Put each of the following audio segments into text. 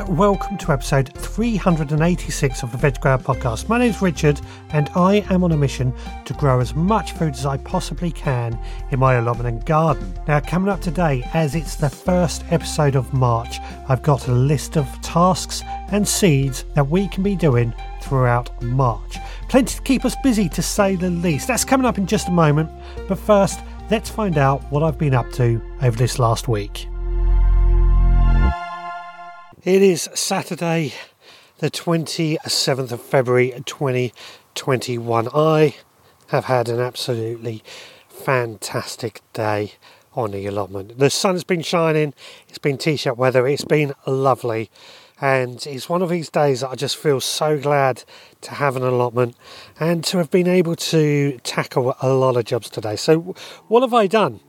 and welcome to episode 386 of the VegGrow Podcast. My name's Richard, and I am on a mission to grow as much food as I possibly can in my allotment and garden. Now, coming up today, as it's the first episode of March, I've got a list of tasks and seeds that we can be doing throughout March. Plenty to keep us busy, to say the least. That's coming up in just a moment, but first, let's find out what I've been up to over this last week. It is Saturday, the 27th of February 2021. I have had an absolutely fantastic day on the allotment. The sun's been shining, it's been t-shirt weather, it's been lovely. And it's one of these days that I just feel so glad to have an allotment and to have been able to tackle a lot of jobs today. So what have I done?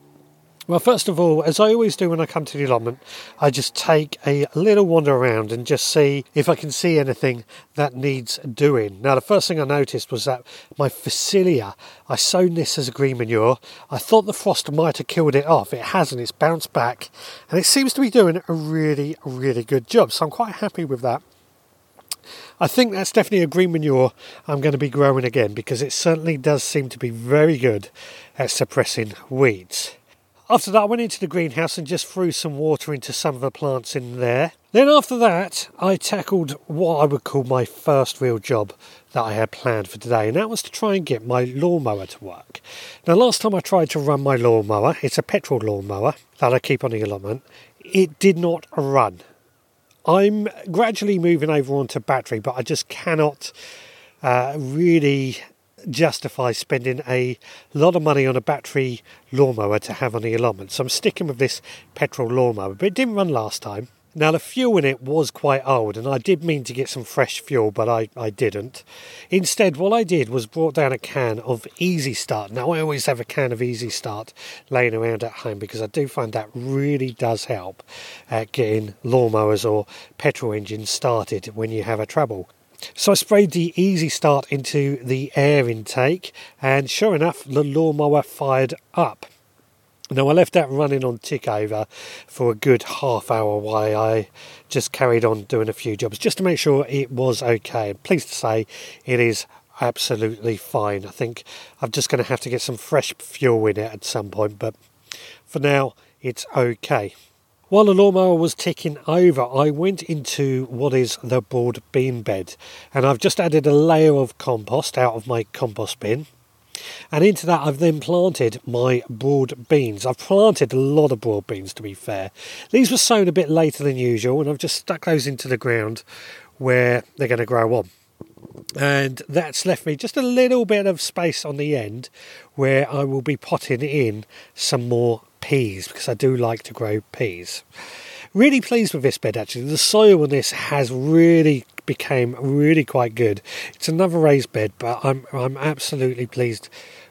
Well, first of all, as I always do when I come to the allotment, I just take a little wander around and just see if I can see anything that needs doing. Now, the first thing I noticed was that my Facilia, I sown this as a green manure. I thought the frost might have killed it off. It hasn't. It's bounced back, and it seems to be doing a really, really good job. So I'm quite happy with that. I think that's definitely a green manure I'm going to be growing again, because it certainly does seem to be very good at suppressing weeds. After that, I went into the greenhouse and just threw some water into some of the plants in there. Then after that, I tackled what I would call my first real job that I had planned for today, and that was to try and get my lawnmower to work. Now, last time I tried to run my lawnmower, it's a petrol lawnmower that I keep on the allotment, it did not run. I'm gradually moving over onto battery, but I just cannot really justify spending a lot of money on a battery lawnmower to have on the allotment, so I'm sticking with this petrol lawnmower, but it didn't run last time. Now, the fuel in it was quite old, and I did mean to get some fresh fuel, but I didn't. Instead, what I did was brought down a can of Easy Start. Now, I always have a can of Easy Start laying around at home, because I do find that really does help at getting lawnmowers or petrol engines started when you have a trouble. So I sprayed the Easy Start into the air intake, and sure enough, the lawnmower fired up. Now, I left that running on tick over for a good half hour while I just carried on doing a few jobs just to make sure it was okay. I'm pleased to say it is absolutely fine. I think I'm just going to have to get some fresh fuel in it at some point, but for now, it's okay. While the lawnmower was ticking over, I went into what is the broad bean bed, and I've just added a layer of compost out of my compost bin, and into that I've then planted my broad beans. I've planted a lot of broad beans, to be fair. These were sown a bit later than usual, and I've just stuck those into the ground where they're going to grow on. And that's left me just a little bit of space on the end where I will be potting in some more peas, because I do like to grow peas. Really pleased with this bed, actually. The soil on this has really became really quite good. It's another raised bed, but I'm absolutely pleased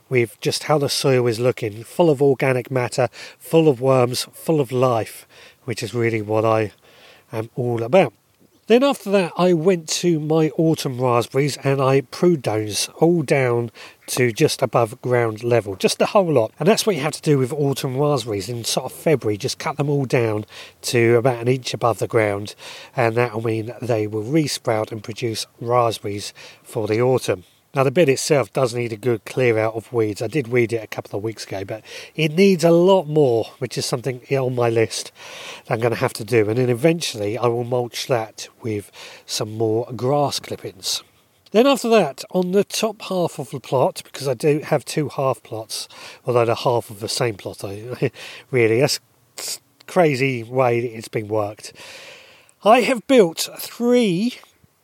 with just how the soil is looking, full of organic matter, full of worms, full of life, which is really what I am all about. Then after that, I went to my autumn raspberries and I pruned those all down to just above ground level, just the whole lot. And that's what you have to do with autumn raspberries in sort of February, just cut them all down to about an inch above the ground, and that will mean they will re-sprout and produce raspberries for the autumn. Now, the bed itself does need a good clear out of weeds. I did weed it a couple of weeks ago, but it needs a lot more, which is something on my list that I'm going to have to do. And then eventually I will mulch that with some more grass clippings. Then after that, on the top half of the plot, because I do have two half plots, although they're half of the same plot, really, that's a crazy way it's been worked. I have built three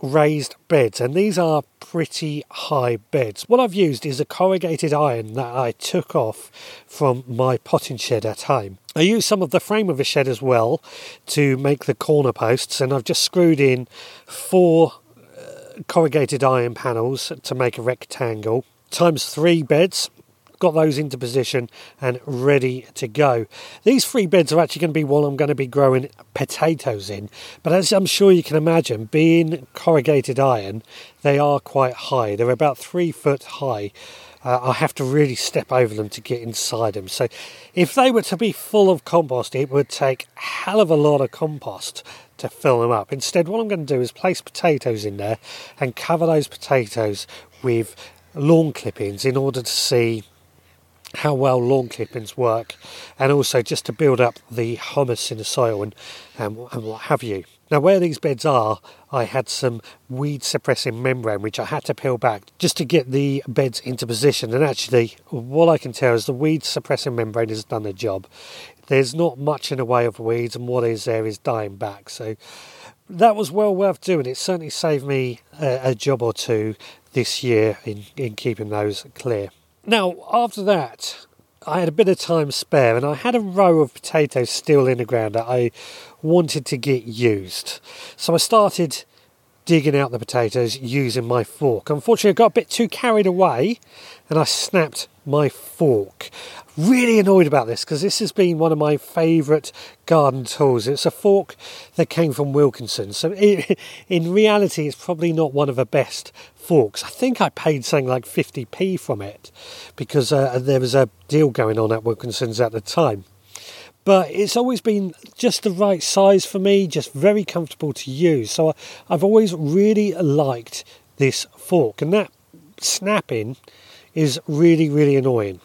raised beds, and these are pretty high beds. What I've used is a corrugated iron that I took off from my potting shed at home. I used some of the frame of the shed as well to make the corner posts, and I've just screwed in four corrugated iron panels to make a rectangle times three beds. Got those into position and ready to go. These three beds are actually going to be one I'm going to be growing potatoes in, but as I'm sure you can imagine, being corrugated iron, they are quite high. They're about 3 foot high. I have to really step over them to get inside them. So if they were to be full of compost, it would take a hell of a lot of compost to fill them up. Instead, what I'm going to do is place potatoes in there and cover those potatoes with lawn clippings in order to see how well lawn clippings work, and also just to build up the humus in the soil and what have you. Now, where these beds are, I had some weed suppressing membrane which I had to peel back just to get the beds into position, and actually what I can tell is the weed suppressing membrane has done the job. There's not much in the way of weeds, and what is there is dying back, so that was well worth doing. It certainly saved me a job or two this year in keeping those clear. Now, after that, I had a bit of time spare, and I had a row of potatoes still in the ground that I wanted to get used. So I started digging out the potatoes using my fork. Unfortunately, I got a bit too carried away, and I snapped my fork. Really annoyed about this, because this has been one of my favourite garden tools. It's a fork that came from Wilkinson, so in reality it's probably not one of the best forks. I think I paid something like 50p from it because there was a deal going on at Wilkinson's at the time. But it's always been just the right size for me, just very comfortable to use. So I've always really liked this fork, and that snapping is really, really annoying.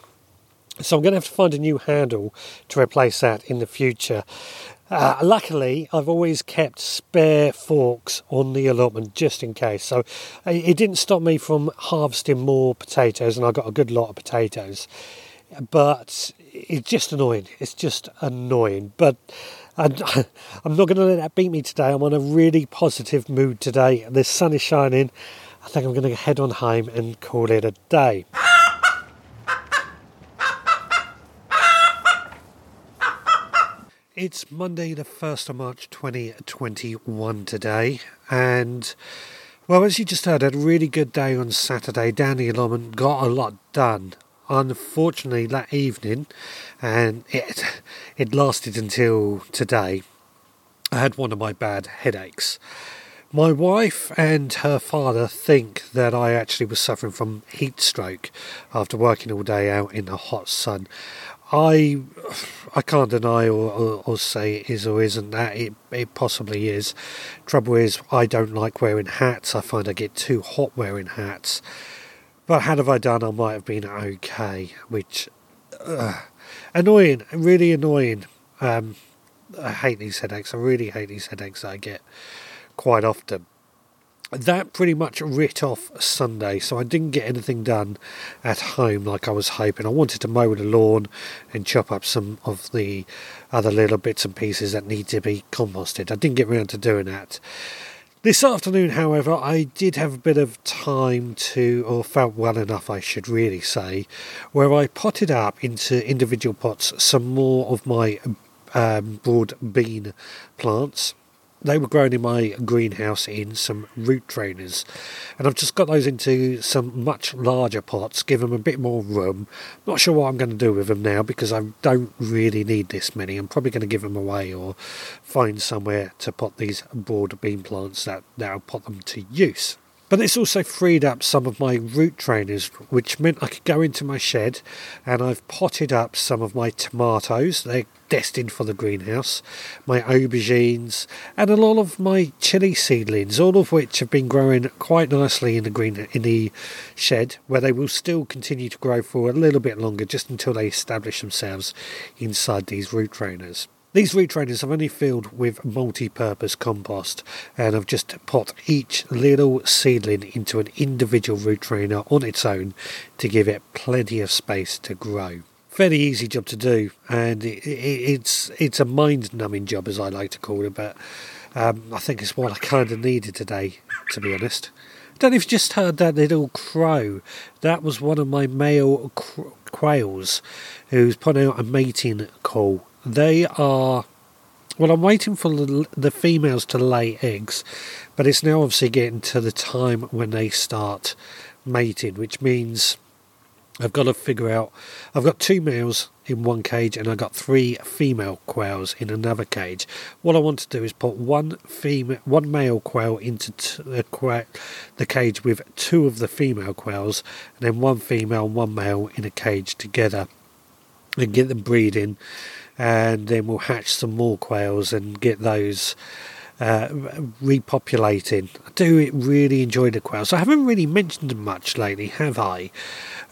So I'm going to have to find a new handle to replace that in the future. Luckily, I've always kept spare forks on the allotment just in case. So it didn't stop me from harvesting more potatoes, and I got a good lot of potatoes. But it's just annoying. But I'm not going to let that beat me today. I'm on a really positive mood today. The sun is shining. I think I'm going to head on home and call it a day. It's Monday the 1st of March 2021 today, and well, as you just heard, I had a really good day on Saturday down the allotment, got a lot done. Unfortunately, that evening, and it lasted until today, I had one of my bad headaches. My wife and her father think that I actually was suffering from heat stroke after working all day out in the hot sun. I can't deny or say it is or isn't that. It possibly is. Trouble is, I don't like wearing hats. I find I get too hot wearing hats. But had I done, I might have been okay, which... annoying. Really annoying. I hate these headaches. I really hate these headaches that I get quite often. That pretty much writ off Sunday, so I didn't get anything done at home like I was hoping. I wanted to mow the lawn and chop up some of the other little bits and pieces that need to be composted. I didn't get round to doing that. This afternoon, however, I did have a bit of time to, or felt well enough, I should really say, where I potted up into individual pots some more of my broad bean plants. They were grown in my greenhouse in some root trainers, and I've just got those into some much larger pots, give them a bit more room. Not sure what I'm going to do with them now because I don't really need this many. I'm probably going to give them away or find somewhere to pot these broad bean plants that I'll pot them to use. But it's also freed up some of my root trainers, which meant I could go into my shed, and I've potted up some of my tomatoes. They're destined for the greenhouse, my aubergines, and a lot of my chilli seedlings, all of which have been growing quite nicely in the shed, where they will still continue to grow for a little bit longer, just until they establish themselves inside these root trainers. These root trainers I've only filled with multi-purpose compost, and I've just pot each little seedling into an individual root trainer on its own to give it plenty of space to grow. Fairly easy job to do, and it's a mind-numbing job, as I like to call it, but I think it's what I kind of needed today, to be honest. I don't know if you just heard that little crow. That was one of my male quails who's putting out a mating call. They are, well, I'm waiting for the females to lay eggs, but it's now obviously getting to the time when they start mating, which means I've got to figure out, I've got two males in one cage and I've got three female quails in another cage. What I want to do is put one male quail into the cage with two of the female quails, and then one female and one male in a cage together, and get them breeding, and then we'll hatch some more quails and get those repopulating. I do really enjoy the quails. I haven't really mentioned them much lately, have I?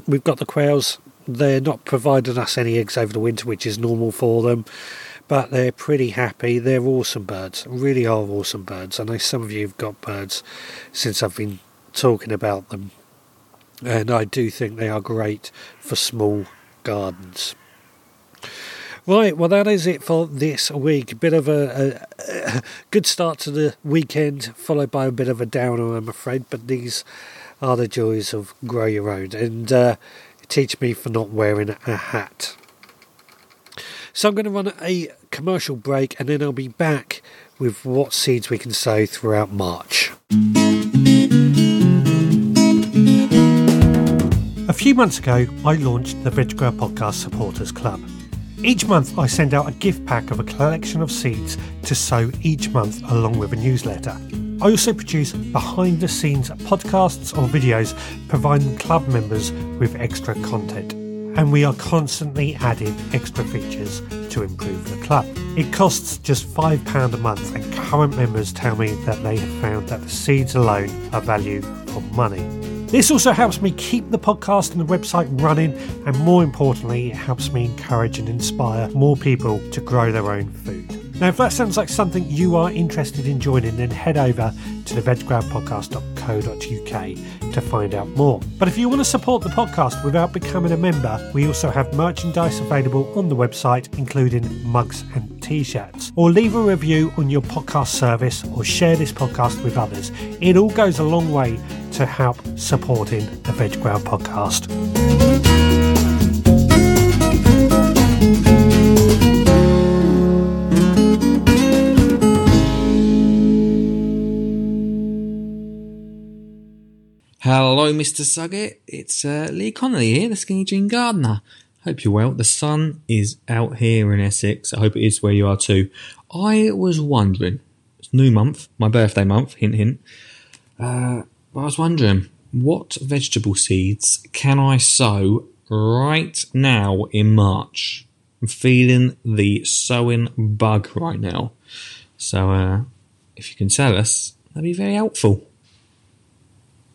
We've got the quails. They're not providing us any eggs over the winter, which is normal for them, but they're pretty happy. They're awesome birds, really are awesome birds. I know some of you have got birds since I've been talking about them, and I do think they are great for small gardens. Right, well, that is it for this week. A bit of a good start to the weekend, followed by a bit of a downer, I'm afraid, but these are the joys of Grow Your Own, and teach me for not wearing a hat. So I'm going to run a commercial break, and then I'll be back with what seeds we can sow throughout March. A few months ago, I launched the VegGrow Podcast Supporters Club. Each month I send out a gift pack of a collection of seeds to sow each month, along with a newsletter. I also produce behind-the-scenes podcasts or videos, providing club members with extra content. And we are constantly adding extra features to improve the club. It costs just £5 a month, and current members tell me that they have found that the seeds alone are value for money. This also helps me keep the podcast and the website running, and more importantly, it helps me encourage and inspire more people to grow their own food. Now, if that sounds like something you are interested in joining, then head over to theveggrowerpodcast.co.uk to find out more. But if you want to support the podcast without becoming a member, we also have merchandise available on the website, including mugs and t-shirts. Or leave a review on your podcast service, or share this podcast with others. It all goes a long way to help supporting the VegGrow Podcast. Hello, Mr. Suggett. It's Lee Connolly here, the Skinny Jean Gardener. Hope you're well. The sun is out here in Essex. I hope it is where you are too. I was wondering, it's new month, my birthday month, hint, hint. I was wondering, what vegetable seeds can I sow right now in March? I'm feeling the sowing bug right now. So if you can tell us, that'd be very helpful.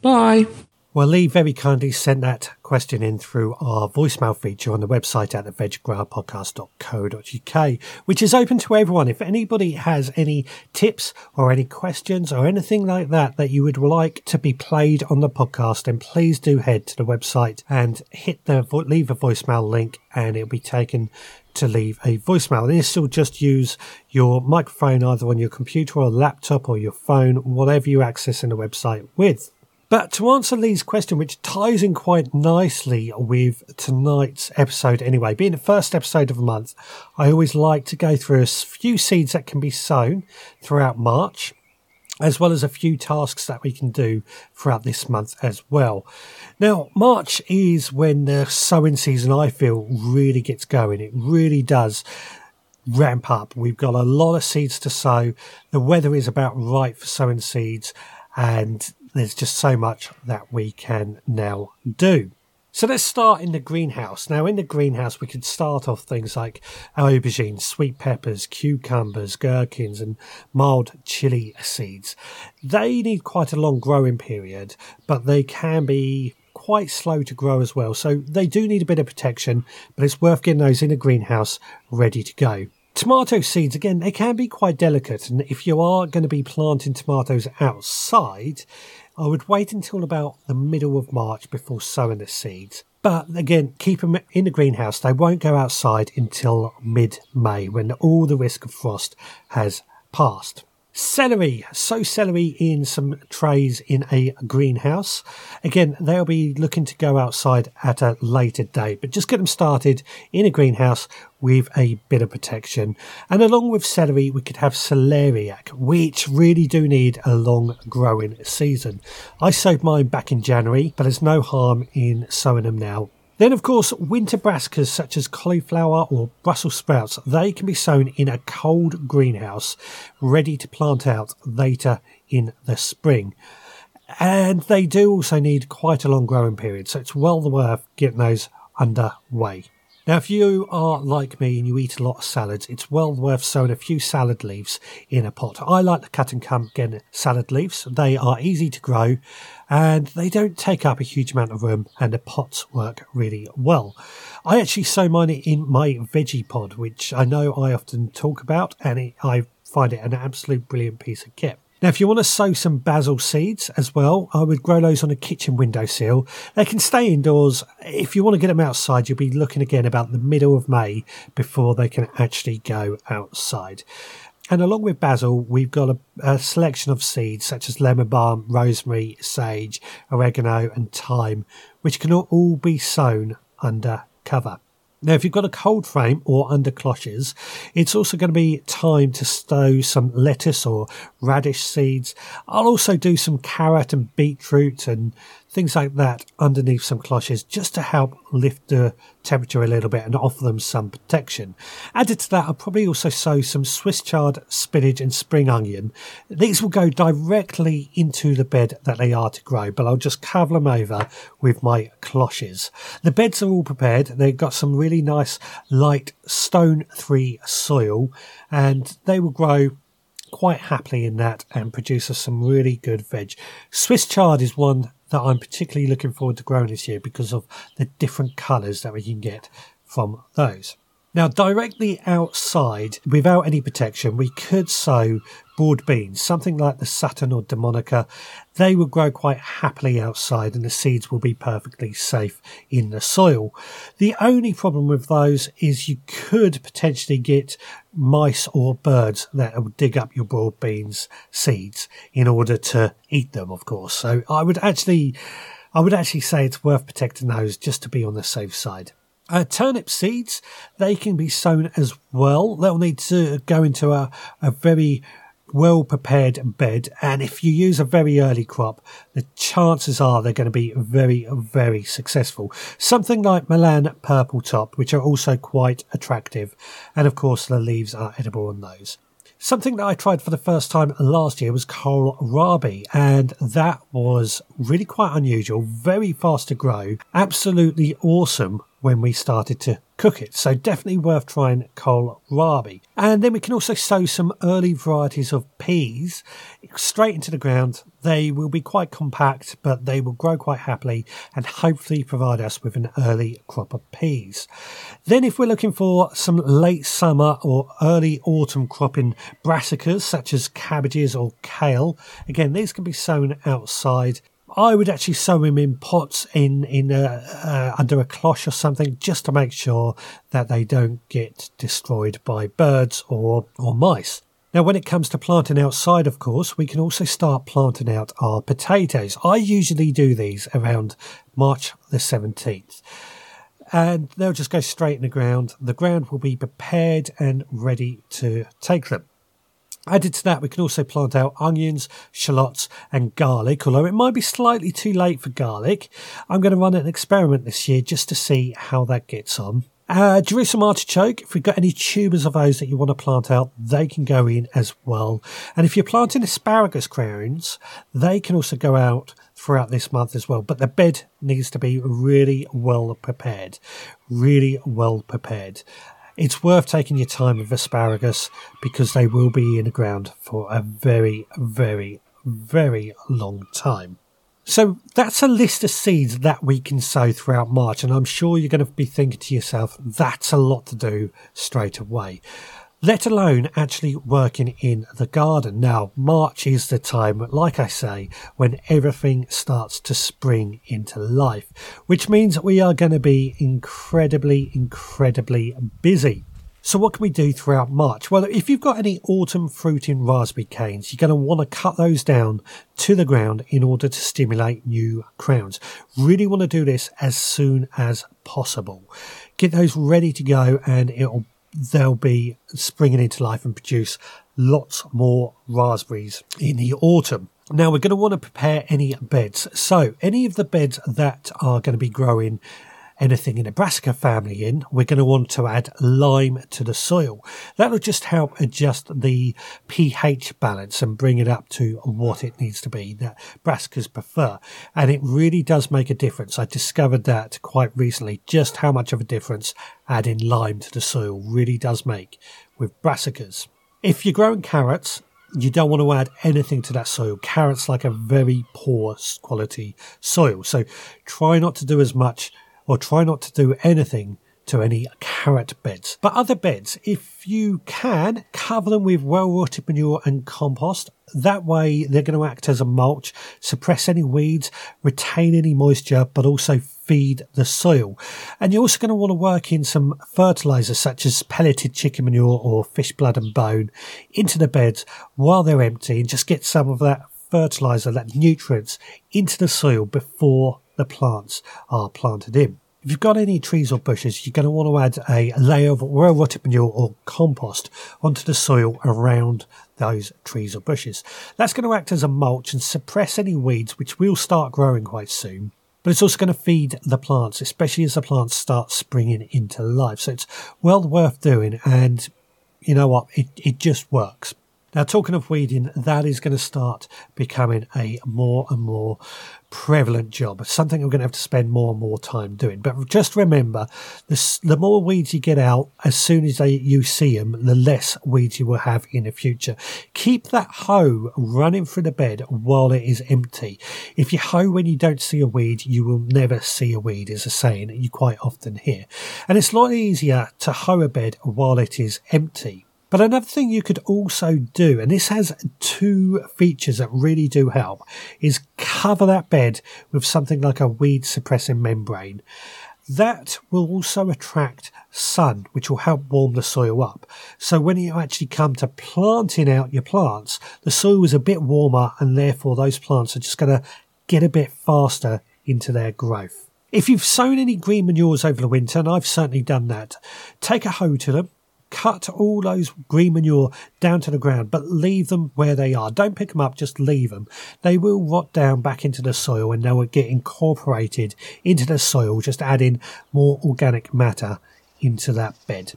Bye. Well, Lee very kindly sent that question in through our voicemail feature on the website at theveggrowerpodcast.co.uk, which is open to everyone. If anybody has any tips or any questions or anything like that that you would like to be played on the podcast, then please do head to the website and hit leave a voicemail link, and it'll be taken to leave a voicemail. This will just use your microphone either on your computer or laptop or your phone, whatever you access in the website with. But to answer Lee's question, which ties in quite nicely with tonight's episode anyway, being the first episode of the month, I always like to go through a few seeds that can be sown throughout March, as well as a few tasks that we can do throughout this month as well. Now, March is when the sowing season, I feel, really gets going. It really does ramp up. We've got a lot of seeds to sow. The weather is about right for sowing seeds, and there's just so much that we can now do. So let's start in the greenhouse. Now, in the greenhouse, we can start off things like aubergines, sweet peppers, cucumbers, gherkins, and mild chili seeds. They need quite a long growing period, but they can be quite slow to grow as well. So they do need a bit of protection, but it's worth getting those in a greenhouse ready to go. Tomato seeds, again, they can be quite delicate, and if you are going to be planting tomatoes outside, I would wait until about the middle of March before sowing the seeds. But again, keep them in the greenhouse. They won't go outside until mid-May, when all the risk of frost has passed. Celery. Sow celery in some trays in a greenhouse. Again, they'll be looking to go outside at a later date, but just get them started in a greenhouse with a bit of protection. And along with celery, we could have celeriac, which really do need a long growing season. I sowed mine back in January, but there's no harm in sowing them now. Then, of course, winter brassicas such as cauliflower or Brussels sprouts, they can be sown in a cold greenhouse, ready to plant out later in the spring. And they do also need quite a long growing period, so it's well worth getting those underway. Now, if you are like me and you eat a lot of salads, it's well worth sowing a few salad leaves in a pot. I like the cut and pumpkin salad leaves. They are easy to grow and they don't take up a huge amount of room, and the pots work really well. I actually sow mine in my veggie pod, which I know I often talk about, and I find it an absolute brilliant piece of kit. Now, if you want to sow some basil seeds as well, I would grow those on a kitchen windowsill. They can stay indoors. If you want to get them outside, you'll be looking again about the middle of May before they can actually go outside. And along with basil, we've got a selection of seeds such as lemon balm, rosemary, sage, oregano and thyme, which can all be sown under cover. Now, if you've got a cold frame or under cloches, it's also going to be time to sow some lettuce or radish seeds. I'll also do some carrot and beetroot and things like that underneath some cloches just to help lift the temperature a little bit and offer them some protection. Added to that, I'll probably also sow some Swiss chard, spinach and spring onion. These will go directly into the bed that they are to grow, but I'll just cover them over with my cloches. The beds are all prepared. They've got some really nice light stone 3 soil, and they will grow quite happily in that and produce us some really good veg. Swiss chard is one that I'm particularly looking forward to growing this year because of the different colours that we can get from those. Now, directly outside, without any protection, we could sow broad beans, something like the Saturn or Demonica. They will grow quite happily outside and the seeds will be perfectly safe in the soil. The only problem with those is you could potentially get mice or birds that will dig up your broad beans seeds in order to eat them, of course. So I would actually say it's worth protecting those just to be on the safe side. Turnip seeds, they can be sown as well. They'll need to go into a very well prepared bed, and if you use a very early crop, the chances are they're going to be very, very successful. Something like Milan purple top, which are also quite attractive, and of course the leaves are edible on those. Something that I tried for the first time last year was kohlrabi, and that was really quite unusual, very fast to grow, absolutely awesome when we started to cook it. So definitely worth trying kohlrabi. And then we can also sow some early varieties of peas straight into the ground. They will be quite compact, but they will grow quite happily and hopefully provide us with an early crop of peas. Then if we're looking for some late summer or early autumn cropping, brassicas such as cabbages or kale, again, these can be sown outside. I would actually sow them in pots under a cloche or something, just to make sure that they don't get destroyed by birds or mice. Now, when it comes to planting outside, of course, we can also start planting out our potatoes. I usually do these around March the 17th. And they'll just go straight in the ground. The ground will be prepared and ready to take them. Added to that, we can also plant out onions, shallots and garlic, although it might be slightly too late for garlic. I'm going to run an experiment this year just to see how that gets on. Jerusalem artichoke, if we've got any tubers of those that you want to plant out, they can go in as well. And if you're planting asparagus crowns, they can also go out throughout this month as well. But the bed needs to be really well prepared, really well prepared. It's worth taking your time with asparagus because they will be in the ground for a very, very, very long time. So that's a list of seeds that we can sow throughout March, and I'm sure you're going to be thinking to yourself, that's a lot to do straight away, let alone actually working in the garden. Now, March is the time, like I say, when everything starts to spring into life, which means we are going to be incredibly, incredibly busy. So what can we do throughout March? Well, if you've got any autumn fruiting raspberry canes, you're going to want to cut those down to the ground in order to stimulate new crowns. Really want to do this as soon as possible. Get those ready to go and they'll be springing into life and produce lots more raspberries in the autumn. Now, we're going to want to prepare any beds. So any of the beds that are going to be growing anything in the brassica family in, we're going to want to add lime to the soil. That will just help adjust the pH balance and bring it up to what it needs to be that brassicas prefer. And it really does make a difference. I discovered that quite recently, just how much of a difference adding lime to the soil really does make with brassicas. If you're growing carrots, you don't want to add anything to that soil. Carrots like a very poor quality soil. So try not to do as much or try not to do anything to any carrot beds. But other beds, if you can, cover them with well-rotted manure and compost. That way they're going to act as a mulch, suppress any weeds, retain any moisture, but also feed the soil. And you're also going to want to work in some fertilizers such as pelleted chicken manure or fish blood and bone into the beds while they're empty, and just get some of that fertilizer, that nutrients, into the soil before the plants are planted in. If you've got any trees or bushes, you're going to want to add a layer of well-rotted manure or compost onto the soil around those trees or bushes. That's going to act as a mulch and suppress any weeds, which will start growing quite soon. But it's also going to feed the plants, especially as the plants start springing into life. So it's well worth doing, and you know what, it just works. Now, talking of weeding, that is going to start becoming a more and more prevalent job. It's something we're going to have to spend more and more time doing. But just remember, the more weeds you get out, as soon as you see them, the less weeds you will have in the future. Keep that hoe running through the bed while it is empty. If you hoe when you don't see a weed, you will never see a weed, is a saying that you quite often hear. And it's a lot easier to hoe a bed while it is empty. But another thing you could also do, and this has two features that really do help, is cover that bed with something like a weed suppressing membrane. That will also attract sun, which will help warm the soil up. So when you actually come to planting out your plants, the soil is a bit warmer, and therefore those plants are just going to get a bit faster into their growth. If you've sown any green manures over the winter, and I've certainly done that, take a hoe to them. Cut all those green manure down to the ground, but leave them where they are. Don't pick them up, just leave them. They will rot down back into the soil, and they will get incorporated into the soil, just adding more organic matter into that bed.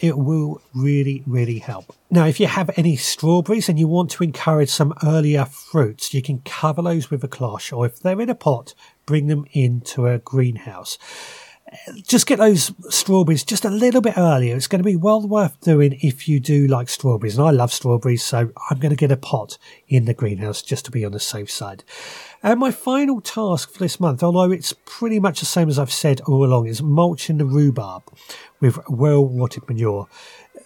It will really, really help. Now, if you have any strawberries and you want to encourage some earlier fruits, you can cover those with a cloche, or if they're in a pot, bring them into a greenhouse. Just get those strawberries just a little bit earlier. It's going to be well worth doing if you do like strawberries. And I love strawberries, so I'm going to get a pot in the greenhouse just to be on the safe side. And my final task for this month, although it's pretty much the same as I've said all along, is mulching the rhubarb with well-rotted manure.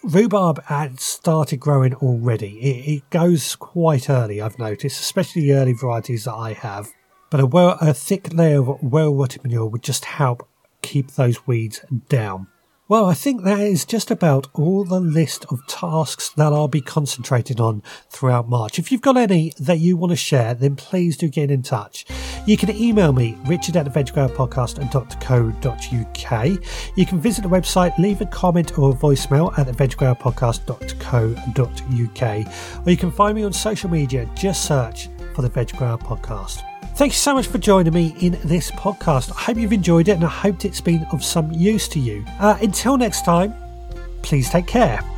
Rhubarb had started growing already. It goes quite early, I've noticed, especially the early varieties that I have. But a thick layer of well-rotted manure would just help keep those weeds down. Well, I think that is just about all the list of tasks that I'll be concentrating on throughout March. If you've got any that you want to share, then please do get in touch. You can email me, richard@theveggrowerpodcast.co.uk. You can visit the website, leave a comment or a voicemail at theveggrowerpodcast.co.uk. Or you can find me on social media, just search for The VegGrower Podcast. Thank you so much for joining me in this podcast. I hope you've enjoyed it, and I hope it's been of some use to you. Until next time, please take care.